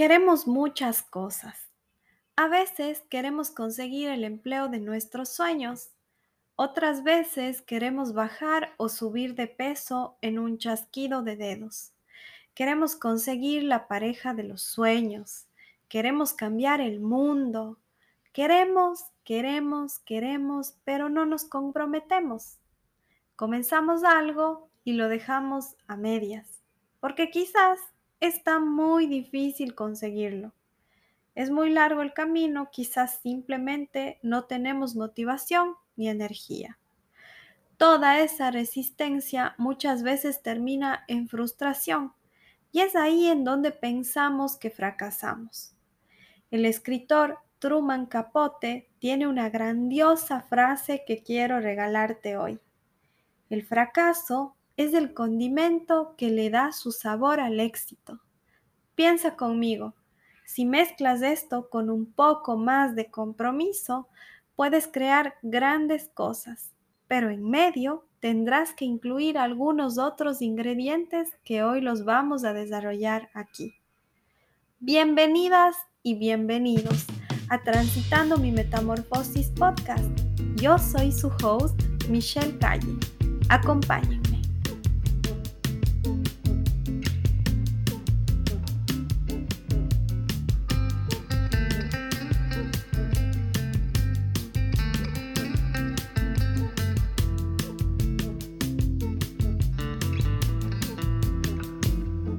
Queremos muchas cosas. A veces queremos conseguir el empleo de nuestros sueños. Otras veces queremos bajar o subir de peso en un chasquido de dedos. Queremos conseguir la pareja de los sueños. Queremos cambiar el mundo. Queremos, pero no nos comprometemos. Comenzamos algo y lo dejamos a medias, porque quizás está muy difícil conseguirlo. Es muy largo el camino, quizás simplemente no tenemos motivación ni energía. Toda esa resistencia muchas veces termina en frustración y es ahí en donde pensamos que fracasamos. El escritor Truman Capote tiene una grandiosa frase que quiero regalarte hoy. El fracaso es el condimento que le da su sabor al éxito. Piensa conmigo, si mezclas esto con un poco más de compromiso, puedes crear grandes cosas, pero en medio tendrás que incluir algunos otros ingredientes que hoy los vamos a desarrollar aquí. Bienvenidas y bienvenidos a Transitando mi Metamorfosis Podcast. Yo soy su host, Michelle Calle. Acompáñenme.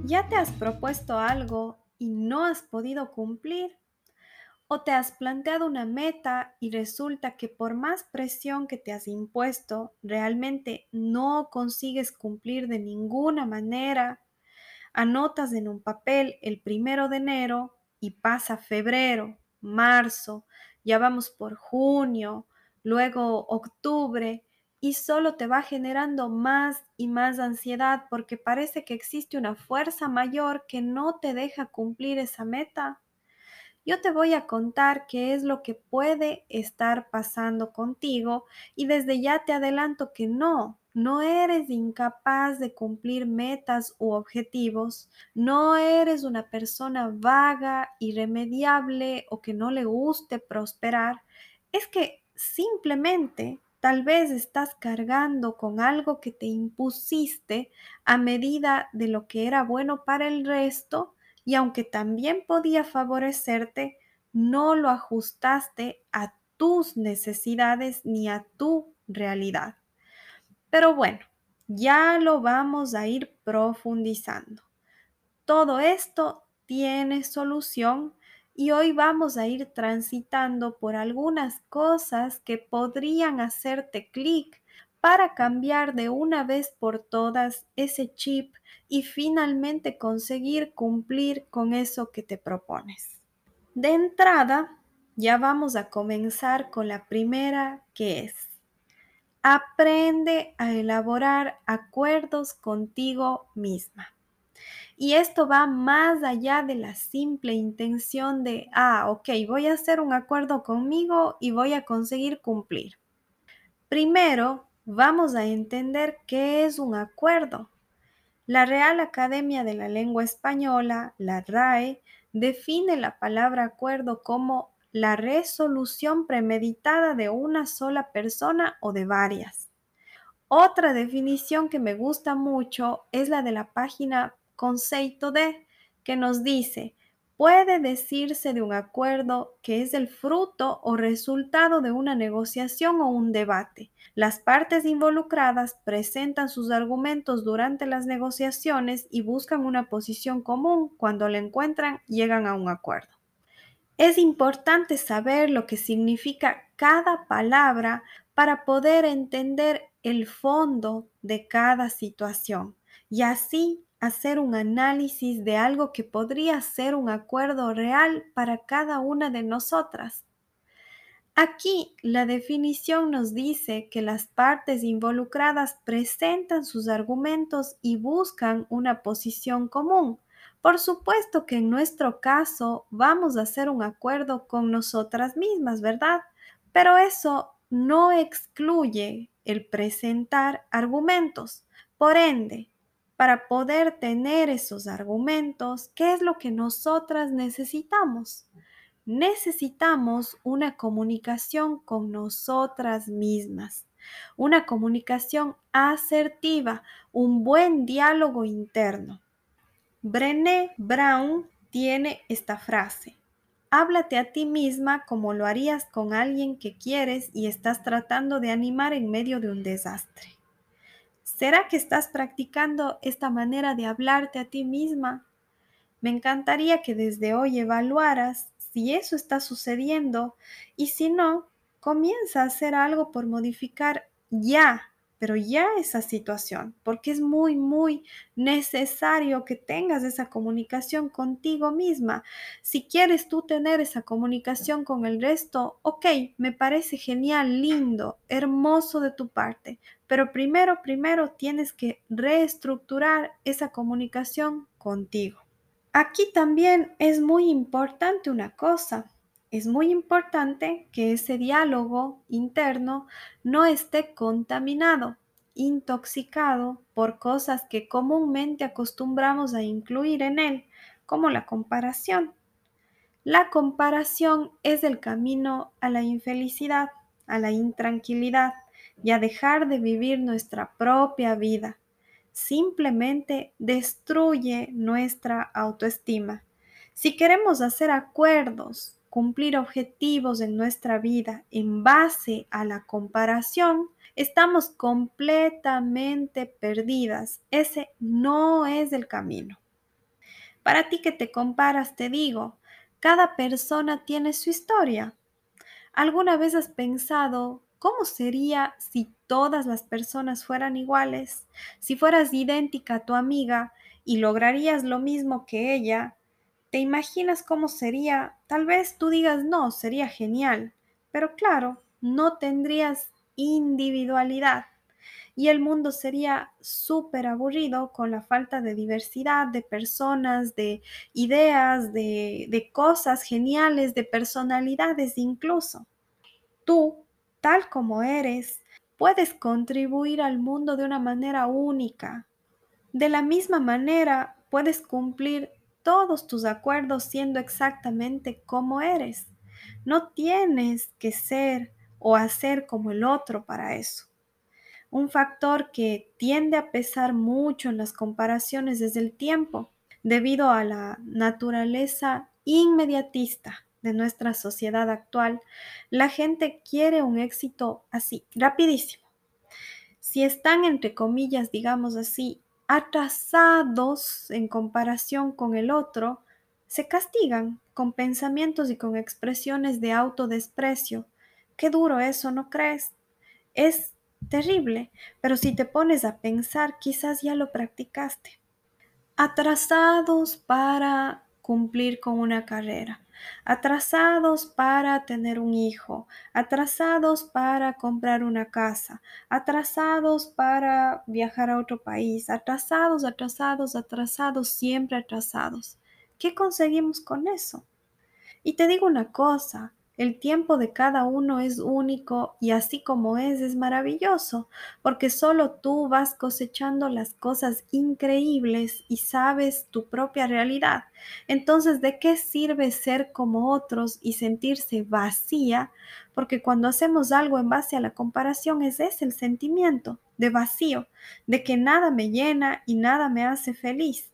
¿Ya te has propuesto algo y no has podido cumplir? ¿O te has planteado una meta y resulta que por más presión que te has impuesto, realmente no consigues cumplir de ninguna manera? Anotas en un papel el 1 de enero y pasa febrero, marzo, ya vamos por junio, luego octubre y solo te va generando más y más ansiedad porque parece que existe una fuerza mayor que no te deja cumplir esa meta. Yo te voy a contar qué es lo que puede estar pasando contigo y desde ya te adelanto que no eres incapaz de cumplir metas u objetivos, no eres una persona vaga, irremediable o que no le guste prosperar. Es que simplemente tal vez estás cargando con algo que te impusiste a medida de lo que era bueno para el resto. Y aunque también podía favorecerte, no lo ajustaste a tus necesidades ni a tu realidad. Pero bueno, ya lo vamos a ir profundizando. Todo esto tiene solución y hoy vamos a ir transitando por algunas cosas que podrían hacerte clic para cambiar de una vez por todas ese chip y finalmente conseguir cumplir con eso que te propones. De entrada, ya vamos a comenzar con la primera, que es: aprende a elaborar acuerdos contigo misma. Y esto va más allá de la simple intención de, voy a hacer un acuerdo conmigo y voy a conseguir cumplir. Primero, vamos a entender qué es un acuerdo. La Real Academia de la Lengua Española, la RAE, define la palabra acuerdo como la resolución premeditada de una sola persona o de varias. Otra definición que me gusta mucho es la de la página Concepto.de, que nos dice: puede decirse de un acuerdo que es el fruto o resultado de una negociación o un debate. Las partes involucradas presentan sus argumentos durante las negociaciones y buscan una posición común. Cuando la encuentran, llegan a un acuerdo. Es importante saber lo que significa cada palabra para poder entender el fondo de cada situación y así hacer un análisis de algo que podría ser un acuerdo real para cada una de nosotras. Aquí la definición nos dice que las partes involucradas presentan sus argumentos y buscan una posición común. Por supuesto que en nuestro caso vamos a hacer un acuerdo con nosotras mismas, ¿verdad? Pero eso no excluye el presentar argumentos. Por ende, para poder tener esos argumentos, ¿qué es lo que nosotras necesitamos? Necesitamos una comunicación con nosotras mismas, una comunicación asertiva, un buen diálogo interno. Brené Brown tiene esta frase: háblate a ti misma como lo harías con alguien que quieres y estás tratando de animar en medio de un desastre. ¿Será que estás practicando esta manera de hablarte a ti misma? Me encantaría que desde hoy evaluaras si eso está sucediendo y si no, comienza a hacer algo por modificar ya esa situación, porque es muy, muy necesario que tengas esa comunicación contigo misma. Si quieres tú tener esa comunicación con el resto, ok, me parece genial, lindo, hermoso de tu parte, pero primero tienes que reestructurar esa comunicación contigo. Aquí también es muy importante una cosa. Es muy importante que ese diálogo interno no esté contaminado, intoxicado por cosas que comúnmente acostumbramos a incluir en él, como la comparación. La comparación es el camino a la infelicidad, a la intranquilidad y a dejar de vivir nuestra propia vida. Simplemente destruye nuestra autoestima. Si queremos hacer acuerdos, cumplir objetivos en nuestra vida en base a la comparación, estamos completamente perdidas. Ese no es el camino. Para ti que te comparas, te digo, cada persona tiene su historia. ¿Alguna vez has pensado cómo sería si todas las personas fueran iguales? Si fueras idéntica a tu amiga y lograrías lo mismo que ella, ¿te imaginas cómo sería? Tal vez tú digas, no, sería genial, pero claro, no tendrías individualidad y el mundo sería súper aburrido con la falta de diversidad, de personas, de ideas, de cosas geniales, de personalidades incluso. Tú, tal como eres, puedes contribuir al mundo de una manera única. De la misma manera, puedes cumplir todos tus acuerdos siendo exactamente como eres. No tienes que ser o hacer como el otro para eso. Un factor que tiende a pesar mucho en las comparaciones es el tiempo, debido a la naturaleza inmediatista de nuestra sociedad actual. La gente quiere un éxito así, rapidísimo. Si están, entre comillas, digamos así, atrasados en comparación con el otro, se castigan con pensamientos y con expresiones de autodesprecio. Qué duro eso, ¿no crees? Es terrible, pero si te pones a pensar, quizás ya lo practicaste. Atrasados para cumplir con una carrera, atrasados para tener un hijo, atrasados para comprar una casa, atrasados para viajar a otro país, atrasados, siempre atrasados. ¿Qué conseguimos con eso? Y te digo una cosa, el tiempo de cada uno es único y así como es maravilloso, porque solo tú vas cosechando las cosas increíbles y sabes tu propia realidad. Entonces, ¿de qué sirve ser como otros y sentirse vacía? Porque cuando hacemos algo en base a la comparación, ese es el sentimiento de vacío, de que nada me llena y nada me hace feliz.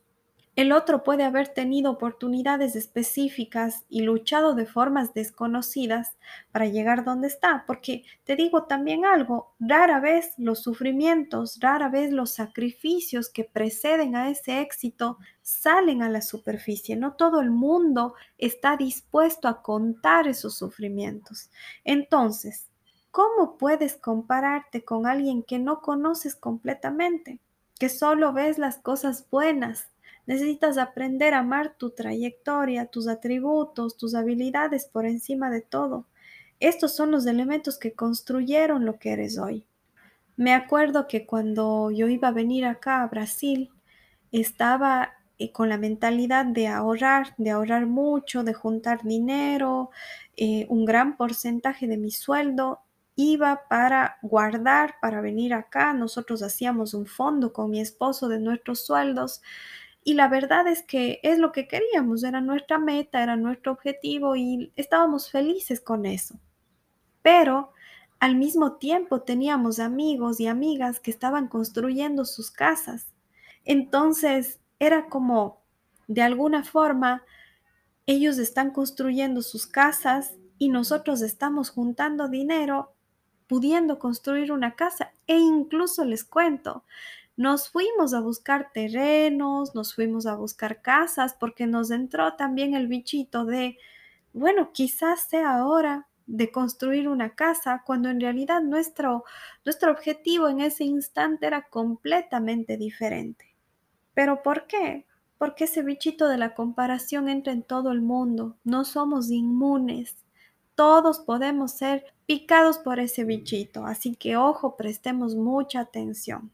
El otro puede haber tenido oportunidades específicas y luchado de formas desconocidas para llegar donde está, porque te digo también algo, rara vez los sufrimientos, rara vez los sacrificios que preceden a ese éxito salen a la superficie. No todo el mundo está dispuesto a contar esos sufrimientos. Entonces, ¿cómo puedes compararte con alguien que no conoces completamente, que solo ves las cosas buenas? Necesitas aprender a amar tu trayectoria, tus atributos, tus habilidades por encima de todo. Estos son los elementos que construyeron lo que eres hoy. Me acuerdo que cuando yo iba a venir acá a Brasil, estaba con la mentalidad de ahorrar mucho, de juntar dinero, un gran porcentaje de mi sueldo. iba para guardar, para venir acá. Nosotros hacíamos un fondo con mi esposo de nuestros sueldos. Y la verdad es que es lo que queríamos, era nuestra meta, era nuestro objetivo y estábamos felices con eso. Pero al mismo tiempo teníamos amigos y amigas que estaban construyendo sus casas. Entonces era como, de alguna forma, ellos están construyendo sus casas y nosotros estamos juntando dinero, pudiendo construir una casa. E incluso les cuento, nos fuimos a buscar terrenos, nos fuimos a buscar casas, porque nos entró también el bichito de, bueno, quizás sea hora de construir una casa, cuando en realidad nuestro objetivo en ese instante era completamente diferente. ¿Pero por qué? Porque ese bichito de la comparación entra en todo el mundo. No somos inmunes. Todos podemos ser picados por ese bichito. Así que, ojo, prestemos mucha atención.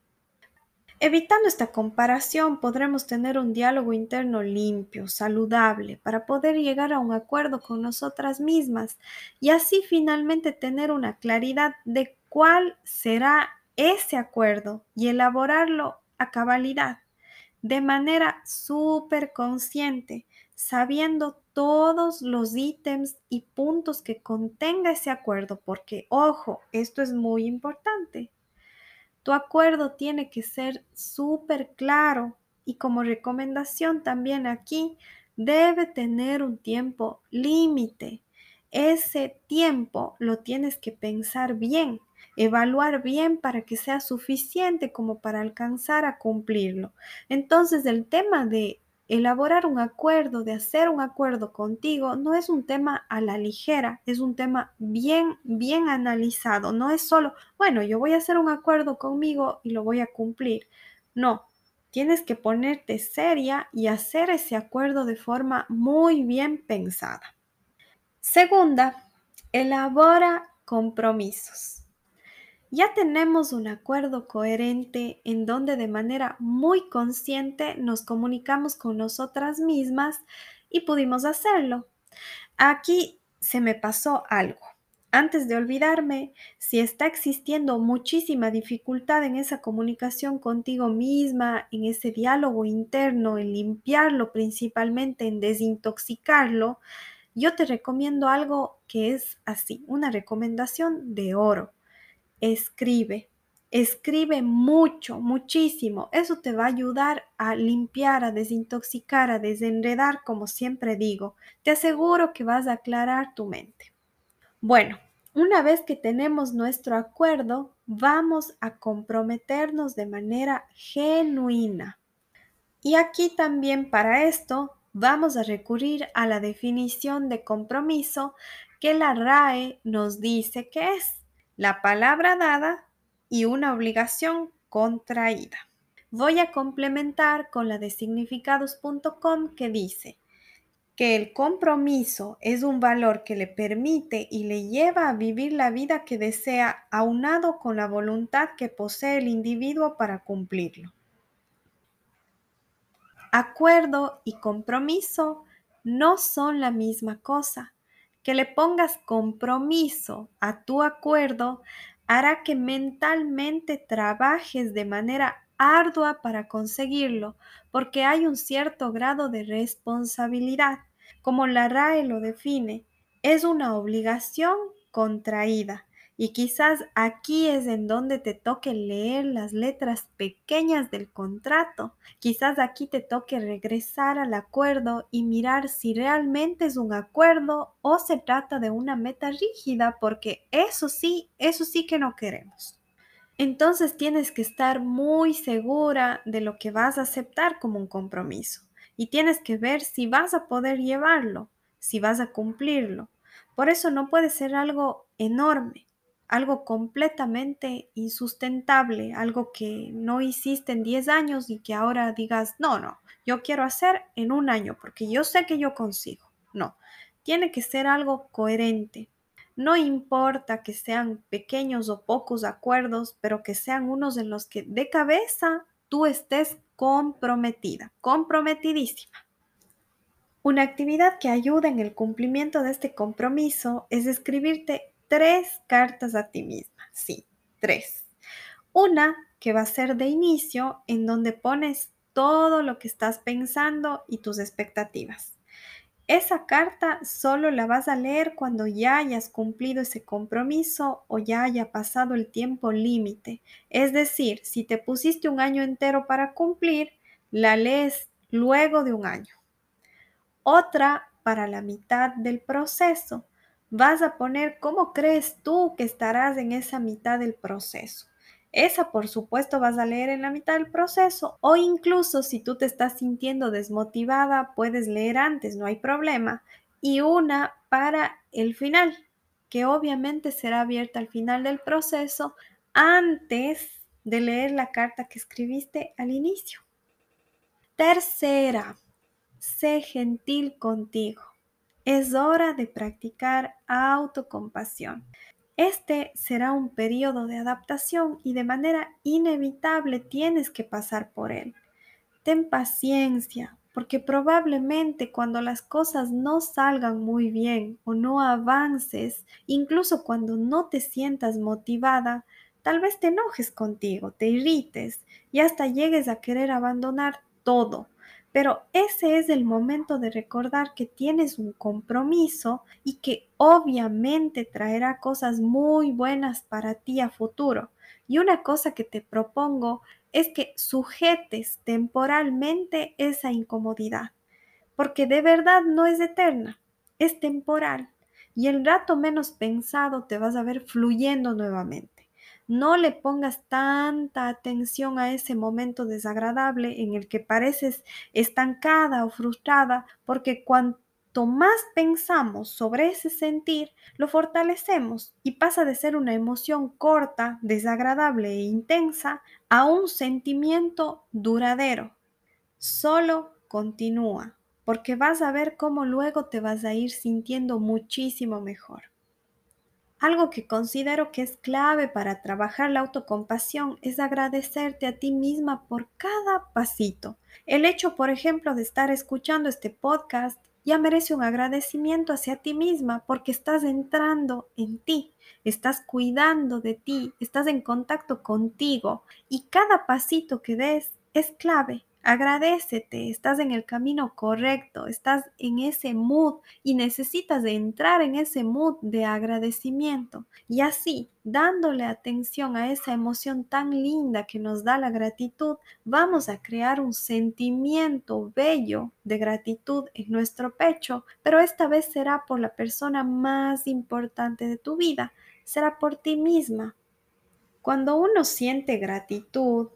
Evitando esta comparación podremos tener un diálogo interno limpio, saludable, para poder llegar a un acuerdo con nosotras mismas y así finalmente tener una claridad de cuál será ese acuerdo y elaborarlo a cabalidad, de manera súper consciente, sabiendo todos los ítems y puntos que contenga ese acuerdo, porque, ojo, esto es muy importante. Tu acuerdo tiene que ser súper claro y como recomendación también aquí, debe tener un tiempo límite. Ese tiempo lo tienes que pensar bien, evaluar bien para que sea suficiente como para alcanzar a cumplirlo. Entonces, el tema de elaborar un acuerdo, de hacer un acuerdo contigo, no es un tema a la ligera, es un tema bien analizado. No es solo, bueno, yo voy a hacer un acuerdo conmigo y lo voy a cumplir. No, tienes que ponerte seria y hacer ese acuerdo de forma muy bien pensada. Segunda, elabora compromisos. Ya tenemos un acuerdo coherente en donde de manera muy consciente nos comunicamos con nosotras mismas y pudimos hacerlo. Aquí se me pasó algo. Antes de olvidarme, si está existiendo muchísima dificultad en esa comunicación contigo misma, en ese diálogo interno, en limpiarlo principalmente, en desintoxicarlo, yo te recomiendo algo que es así, una recomendación de oro. Escribe muchísimo. Eso te va a ayudar a limpiar, a desintoxicar, a desenredar, como siempre digo. Te aseguro que vas a aclarar tu mente. Bueno, una vez que tenemos nuestro acuerdo, vamos a comprometernos de manera genuina. Y aquí también para esto vamos a recurrir a la definición de compromiso que la RAE nos dice que es la palabra dada y una obligación contraída. Voy a complementar con la de significados.com que dice que el compromiso es un valor que le permite y le lleva a vivir la vida que desea, aunado con la voluntad que posee el individuo para cumplirlo. Acuerdo y compromiso no son la misma cosa. Que le pongas compromiso a tu acuerdo hará que mentalmente trabajes de manera ardua para conseguirlo, porque hay un cierto grado de responsabilidad, como la RAE lo define. Es una obligación contraída y quizás aquí es en donde te toque leer las letras pequeñas del contrato. Quizás aquí te toque regresar al acuerdo y mirar si realmente es un acuerdo o se trata de una meta rígida, porque eso sí que no queremos. Entonces tienes que estar muy segura de lo que vas a aceptar como un compromiso y tienes que ver si vas a poder llevarlo, si vas a cumplirlo. Por eso no puede ser algo enorme, algo completamente insustentable, algo que no hiciste en 10 años y que ahora digas, no, yo quiero hacer en un año porque yo sé que yo consigo. No, tiene que ser algo coherente. No importa que sean pequeños o pocos acuerdos, pero que sean unos en los que de cabeza tú estés comprometida, comprometidísima. Una actividad que ayuda en el cumplimiento de este compromiso es escribirte 3 cartas a ti misma. Sí, 3. Una que va a ser de inicio, en donde pones todo lo que estás pensando y tus expectativas. Esa carta solo la vas a leer cuando ya hayas cumplido ese compromiso o ya haya pasado el tiempo límite. Es decir, si te pusiste un año entero para cumplir, la lees luego de un año. Otra para la mitad del proceso. Vas a poner cómo crees tú que estarás en esa mitad del proceso. Esa, por supuesto, vas a leer en la mitad del proceso, o incluso si tú te estás sintiendo desmotivada, puedes leer antes, no hay problema. Y una para el final, que obviamente será abierta al final del proceso antes de leer la carta que escribiste al inicio. Tercera, sé gentil contigo. Es hora de practicar autocompasión. Este será un periodo de adaptación y de manera inevitable tienes que pasar por él. Ten paciencia, porque probablemente cuando las cosas no salgan muy bien o no avances, incluso cuando no te sientas motivada, tal vez te enojes contigo, te irrites y hasta llegues a querer abandonar todo. Pero ese es el momento de recordar que tienes un compromiso y que obviamente traerá cosas muy buenas para ti a futuro. Y una cosa que te propongo es que sujetes temporalmente esa incomodidad, porque de verdad no es eterna, es temporal. Y el rato menos pensado te vas a ver fluyendo nuevamente. No le pongas tanta atención a ese momento desagradable en el que pareces estancada o frustrada, porque cuanto más pensamos sobre ese sentir, lo fortalecemos y pasa de ser una emoción corta, desagradable e intensa a un sentimiento duradero. Solo continúa, porque vas a ver cómo luego te vas a ir sintiendo muchísimo mejor. Algo que considero que es clave para trabajar la autocompasión es agradecerte a ti misma por cada pasito. El hecho, por ejemplo, de estar escuchando este podcast ya merece un agradecimiento hacia ti misma porque estás entrando en ti, estás cuidando de ti, estás en contacto contigo y cada pasito que des es clave. Agradécete, estás en el camino correcto, estás en ese mood y necesitas de entrar en ese mood de agradecimiento. Y así, dándole atención a esa emoción tan linda que nos da la gratitud, vamos a crear un sentimiento bello de gratitud en nuestro pecho, pero esta vez será por la persona más importante de tu vida, será por ti misma. Cuando uno siente gratitud,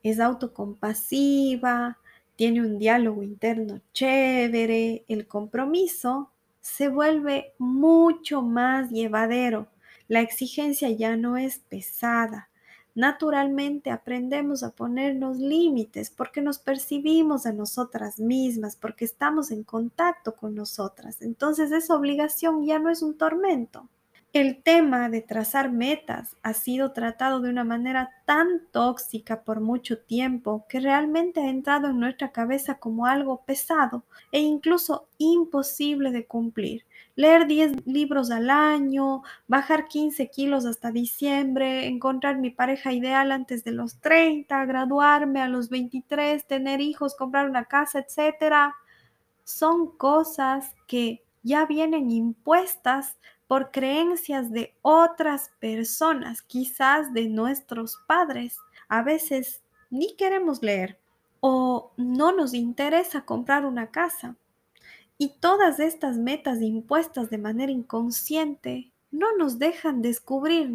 es autocompasiva, tiene un diálogo interno chévere, el compromiso se vuelve mucho más llevadero, la exigencia ya no es pesada. Naturalmente aprendemos a ponernos límites porque nos percibimos a nosotras mismas, porque estamos en contacto con nosotras, entonces esa obligación ya no es un tormento. El tema de trazar metas ha sido tratado de una manera tan tóxica por mucho tiempo que realmente ha entrado en nuestra cabeza como algo pesado e incluso imposible de cumplir. Leer 10 libros al año, bajar 15 kilos hasta diciembre, encontrar mi pareja ideal antes de los 30, graduarme a los 23, tener hijos, comprar una casa, etc. Son cosas que ya vienen impuestas por creencias de otras personas, quizás de nuestros padres. A veces ni queremos leer o no nos interesa comprar una casa. Y todas estas metas impuestas de manera inconsciente no nos dejan descubrir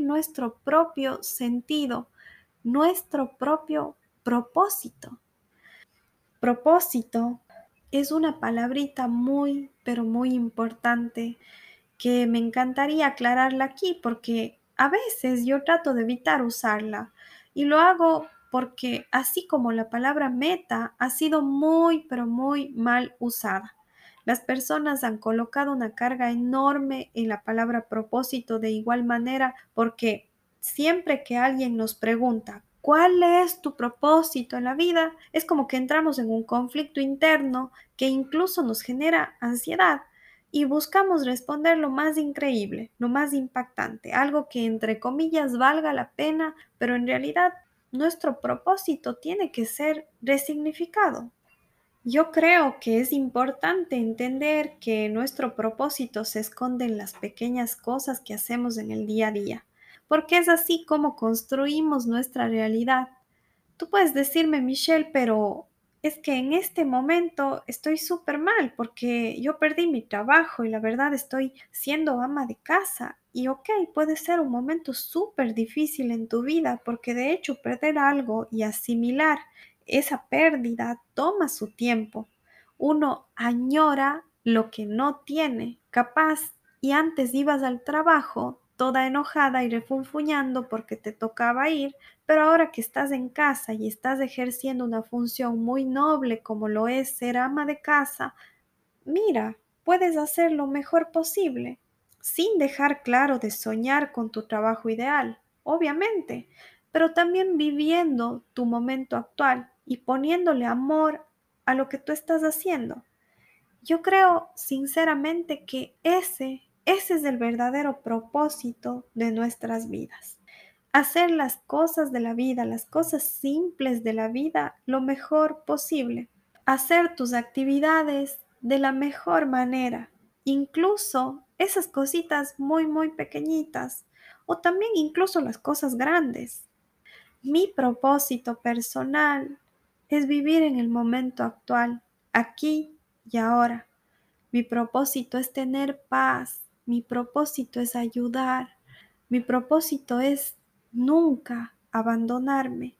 nuestro propio sentido, nuestro propio propósito. Propósito es una palabrita muy, pero muy importante que me encantaría aclararla aquí porque a veces yo trato de evitar usarla y lo hago porque así como la palabra meta ha sido muy, pero muy mal usada. Las personas han colocado una carga enorme en la palabra propósito de igual manera porque siempre que alguien nos pregunta ¿cuál es tu propósito en la vida? Es como que entramos en un conflicto interno que incluso nos genera ansiedad. y buscamos responder lo más increíble, lo más impactante, algo que entre comillas valga la pena, pero en realidad nuestro propósito tiene que ser resignificado. Yo creo que es importante entender que nuestro propósito se esconde en las pequeñas cosas que hacemos en el día a día, porque es así como construimos nuestra realidad. Tú puedes decirme, Michelle, pero es que en este momento estoy súper mal porque yo perdí mi trabajo y la verdad estoy siendo ama de casa. Y ok, puede ser un momento súper difícil en tu vida porque de hecho perder algo y asimilar esa pérdida toma su tiempo. Uno añora lo que no tiene, capaz y antes ibas al trabajo toda enojada y refunfuñando porque te tocaba ir, pero ahora que estás en casa y estás ejerciendo una función muy noble como lo es ser ama de casa, mira, puedes hacer lo mejor posible, sin dejar claro de soñar con tu trabajo ideal, obviamente, pero también viviendo tu momento actual y poniéndole amor a lo que tú estás haciendo. Yo creo sinceramente que ese es el verdadero propósito de nuestras vidas. Hacer las cosas de la vida, las cosas simples de la vida, lo mejor posible. Hacer tus actividades de la mejor manera. Incluso esas cositas muy, muy pequeñitas. O también incluso las cosas grandes. Mi propósito personal es vivir en el momento actual, aquí y ahora. Mi propósito es tener paz. Mi propósito es ayudar, mi propósito es nunca abandonarme,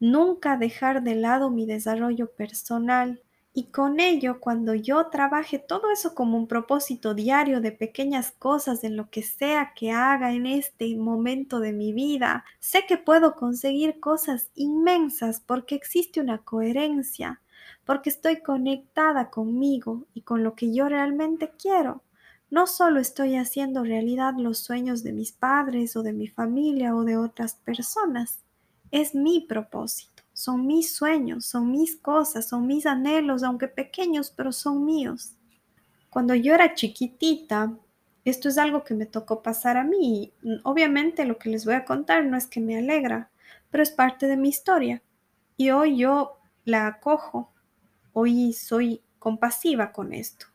nunca dejar de lado mi desarrollo personal y con ello cuando yo trabaje todo eso como un propósito diario de pequeñas cosas en lo que sea que haga en este momento de mi vida, sé que puedo conseguir cosas inmensas porque existe una coherencia, porque estoy conectada conmigo y con lo que yo realmente quiero. No solo estoy haciendo realidad los sueños de mis padres o de mi familia o de otras personas. Es mi propósito, son mis sueños, son mis cosas, son mis anhelos, aunque pequeños, pero son míos. Cuando yo era chiquitita, esto es algo que me tocó pasar a mí. Obviamente lo que les voy a contar no es que me alegra, pero es parte de mi historia. Y hoy yo la acojo, hoy soy compasiva con esto.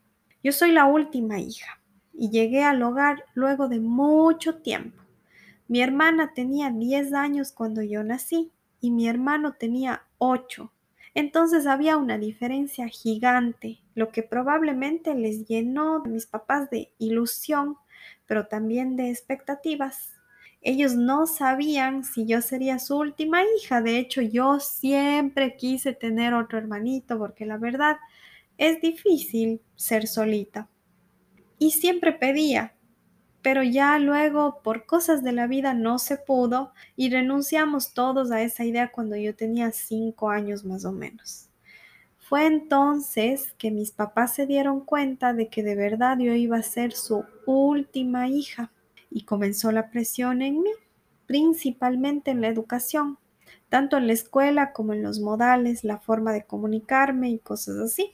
Yo soy la última hija. Y llegué al hogar luego de mucho tiempo. Mi hermana tenía 10 años cuando yo nací y mi hermano tenía 8. Entonces había una diferencia gigante, lo que probablemente les llenó a mis papás de ilusión, pero también de expectativas. Ellos no sabían si yo sería su última hija. De hecho, yo siempre quise tener otro hermanito porque la verdad es difícil ser solita. Y siempre pedía, pero ya luego por cosas de la vida no se pudo y renunciamos todos a esa idea cuando yo tenía 5 años más o menos. Fue entonces que mis papás se dieron cuenta de que de verdad yo iba a ser su última hija y comenzó la presión en mí, principalmente en la educación, tanto en la escuela como en los modales, la forma de comunicarme y cosas así.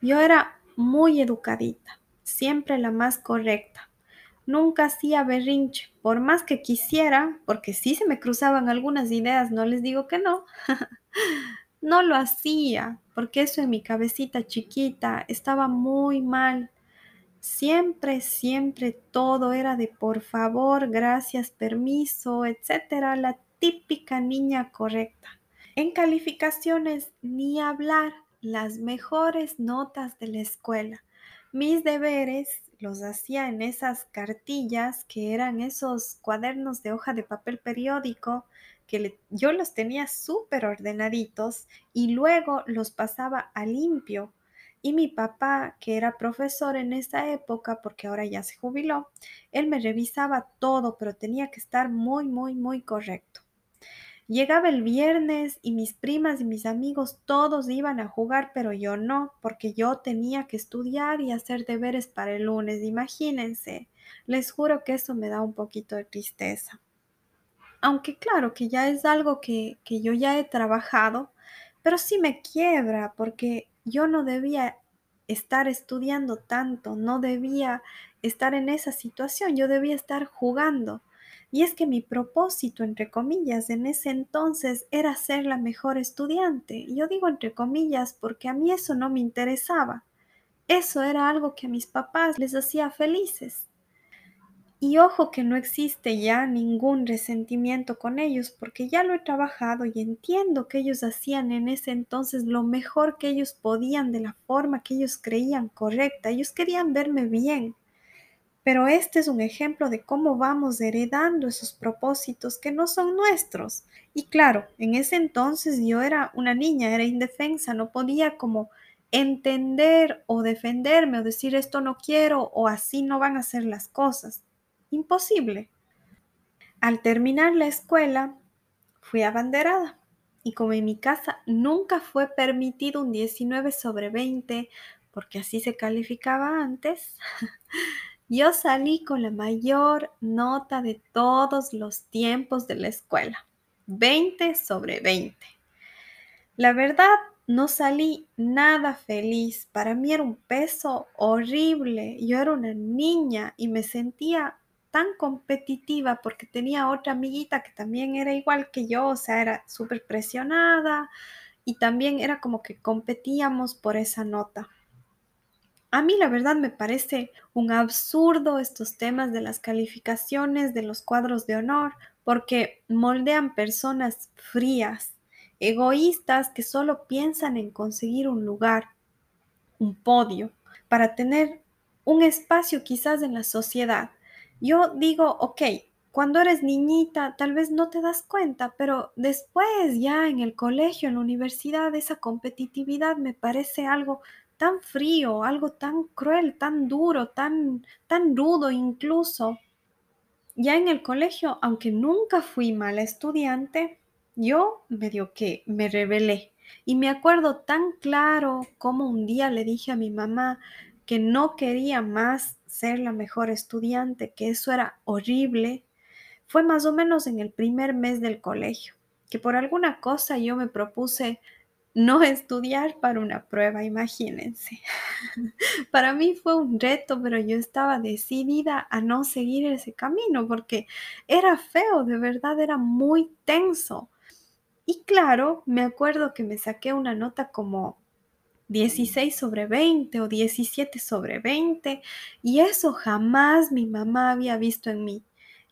Yo era muy educadita. Siempre la más correcta. Nunca hacía berrinche, por más que quisiera, porque sí se me cruzaban algunas ideas, no les digo que no. No lo hacía, porque eso en mi cabecita chiquita estaba muy mal. Siempre todo era de por favor, gracias, permiso, etcétera, la típica niña correcta. En calificaciones, ni hablar, las mejores notas de la escuela. Mis deberes los hacía en esas cartillas que eran esos cuadernos de hoja de papel periódico que yo los tenía súper ordenaditos y luego los pasaba a limpio. Y mi papá, que era profesor en esa época, porque ahora ya se jubiló, él me revisaba todo, pero tenía que estar muy correcto. Llegaba el viernes y mis primas y mis amigos todos iban a jugar, pero yo no, porque yo tenía que estudiar y hacer deberes para el lunes, imagínense. Les juro que eso me da un poquito de tristeza. Aunque claro que ya es algo que yo ya he trabajado, pero sí me quiebra porque yo no debía estar estudiando tanto, no debía estar en esa situación, yo debía estar jugando. Y es que mi propósito, entre comillas, en ese entonces era ser la mejor estudiante. Y yo digo entre comillas porque a mí eso no me interesaba. Eso era algo que a mis papás les hacía felices. Y ojo que no existe ya ningún resentimiento con ellos porque ya lo he trabajado y entiendo que ellos hacían en ese entonces lo mejor que ellos podían de la forma que ellos creían correcta. Ellos querían verme bien. Pero este es un ejemplo de cómo vamos heredando esos propósitos que no son nuestros. Y claro, en ese entonces yo era una niña, era indefensa, no podía como entender o defenderme o decir esto no quiero o así no van a ser las cosas. Imposible. Al terminar la escuela fui abanderada y como en mi casa nunca fue permitido un 19/20 porque así se calificaba antes. Yo salí con la mayor nota de todos los tiempos de la escuela, 20/20. La verdad, no salí nada feliz. Para mí era un peso horrible. Yo era una niña y me sentía tan competitiva porque tenía otra amiguita que también era igual que yo, o sea, era súper presionada y también era como que competíamos por esa nota. A mí la verdad me parece un absurdo estos temas de las calificaciones, de los cuadros de honor, porque moldean personas frías, egoístas que solo piensan en conseguir un lugar, un podio, para tener un espacio quizás en la sociedad. Yo digo, ok, cuando eres niñita tal vez no te das cuenta, pero después ya en el colegio, en la universidad, esa competitividad me parece algo tan frío, algo tan cruel, tan duro, tan rudo incluso. Ya en el colegio, aunque nunca fui mala estudiante, yo medio que me rebelé. Y me acuerdo tan claro como un día le dije a mi mamá que no quería más ser la mejor estudiante, que eso era horrible. Fue más o menos en el primer mes del colegio, que por alguna cosa yo me propuse no estudiar para una prueba, imagínense. Para mí fue un reto, pero yo estaba decidida a no seguir ese camino porque era feo, de verdad, era muy tenso. Y claro, me acuerdo que me saqué una nota como 16/20 o 17/20 y eso jamás mi mamá había visto en mí.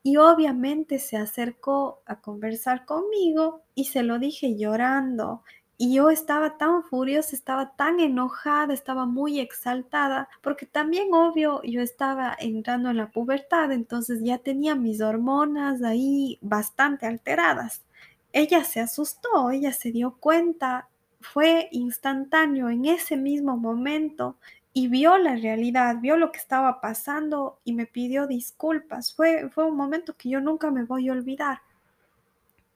Y obviamente se acercó a conversar conmigo y se lo dije llorando. Y yo estaba tan furiosa, estaba tan enojada, estaba muy exaltada, porque también, obvio, yo estaba entrando en la pubertad, entonces ya tenía mis hormonas ahí bastante alteradas. Ella se asustó, ella se dio cuenta, fue instantáneo en ese mismo momento y vio la realidad, vio lo que estaba pasando y me pidió disculpas. Fue un momento que yo nunca me voy a olvidar.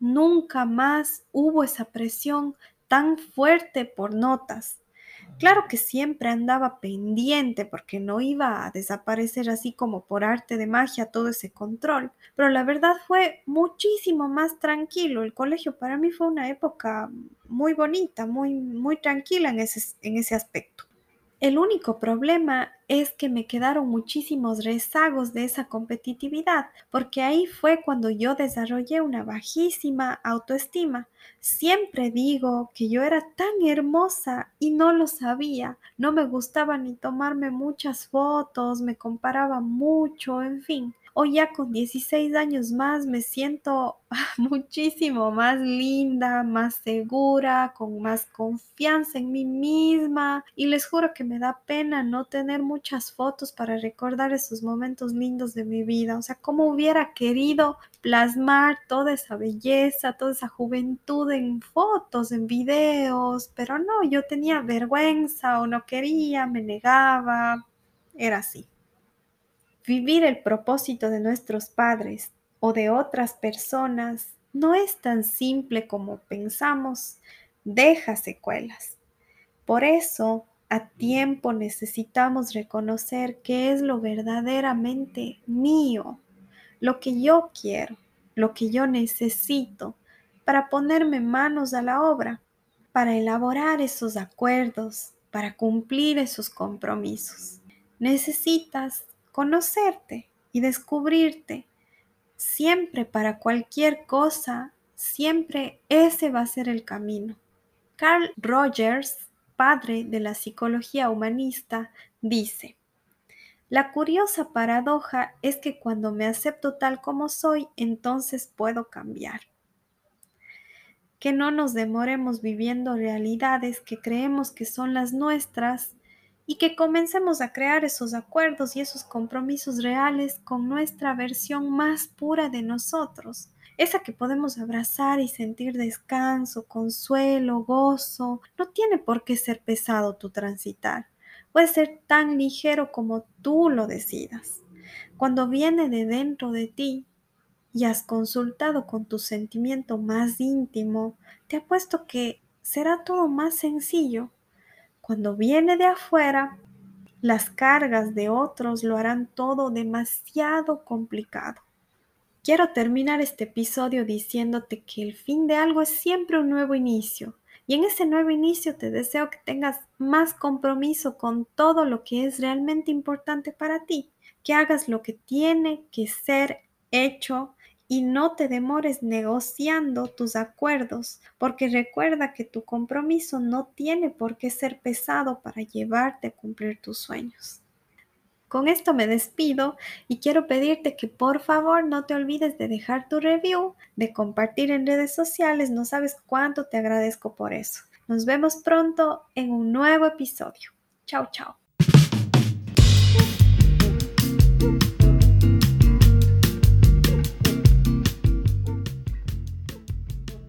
Nunca más hubo esa presión tan fuerte por notas. Claro que siempre andaba pendiente porque no iba a desaparecer así como por arte de magia todo ese control, pero la verdad fue muchísimo más tranquilo. El colegio para mí fue una época muy bonita, muy tranquila en ese aspecto. El único problema es que me quedaron muchísimos rezagos de esa competitividad, porque ahí fue cuando yo desarrollé una bajísima autoestima. Siempre digo que yo era tan hermosa y no lo sabía. No me gustaba ni tomarme muchas fotos, me comparaba mucho, en fin. Hoy ya con 16 años más me siento muchísimo más linda, más segura, con más confianza en mí misma. Y les juro que me da pena no tener muchas fotos para recordar esos momentos lindos de mi vida. O sea, cómo hubiera querido plasmar toda esa belleza, toda esa juventud en fotos, en videos. Pero no, yo tenía vergüenza o no quería, me negaba. Era así. Vivir el propósito de nuestros padres o de otras personas no es tan simple como pensamos, deja secuelas. Por eso, a tiempo necesitamos reconocer qué es lo verdaderamente mío, lo que yo quiero, lo que yo necesito para ponerme manos a la obra, para elaborar esos acuerdos, para cumplir esos compromisos. Necesitas conocerte y descubrirte. Siempre, para cualquier cosa, siempre ese va a ser el camino. Carl Rogers, padre de la psicología humanista, dice: la curiosa paradoja es que cuando me acepto tal como soy, entonces puedo cambiar. Que no nos demoremos viviendo realidades que creemos que son las nuestras y que comencemos a crear esos acuerdos y esos compromisos reales con nuestra versión más pura de nosotros. Esa que podemos abrazar y sentir descanso, consuelo, gozo. No tiene por qué ser pesado tu transitar. Puede ser tan ligero como tú lo decidas. Cuando viene de dentro de ti y has consultado con tu sentimiento más íntimo, te apuesto que será todo más sencillo. Cuando viene de afuera, las cargas de otros lo harán todo demasiado complicado. Quiero terminar este episodio diciéndote que el fin de algo es siempre un nuevo inicio. Y en ese nuevo inicio te deseo que tengas más compromiso con todo lo que es realmente importante para ti. Que hagas lo que tiene que ser hecho y no te demores negociando tus acuerdos. Porque recuerda que tu compromiso no tiene por qué ser pesado para llevarte a cumplir tus sueños. Con esto me despido y quiero pedirte que por favor no te olvides de dejar tu review, de compartir en redes sociales. No sabes cuánto te agradezco por eso. Nos vemos pronto en un nuevo episodio. Chao, chao.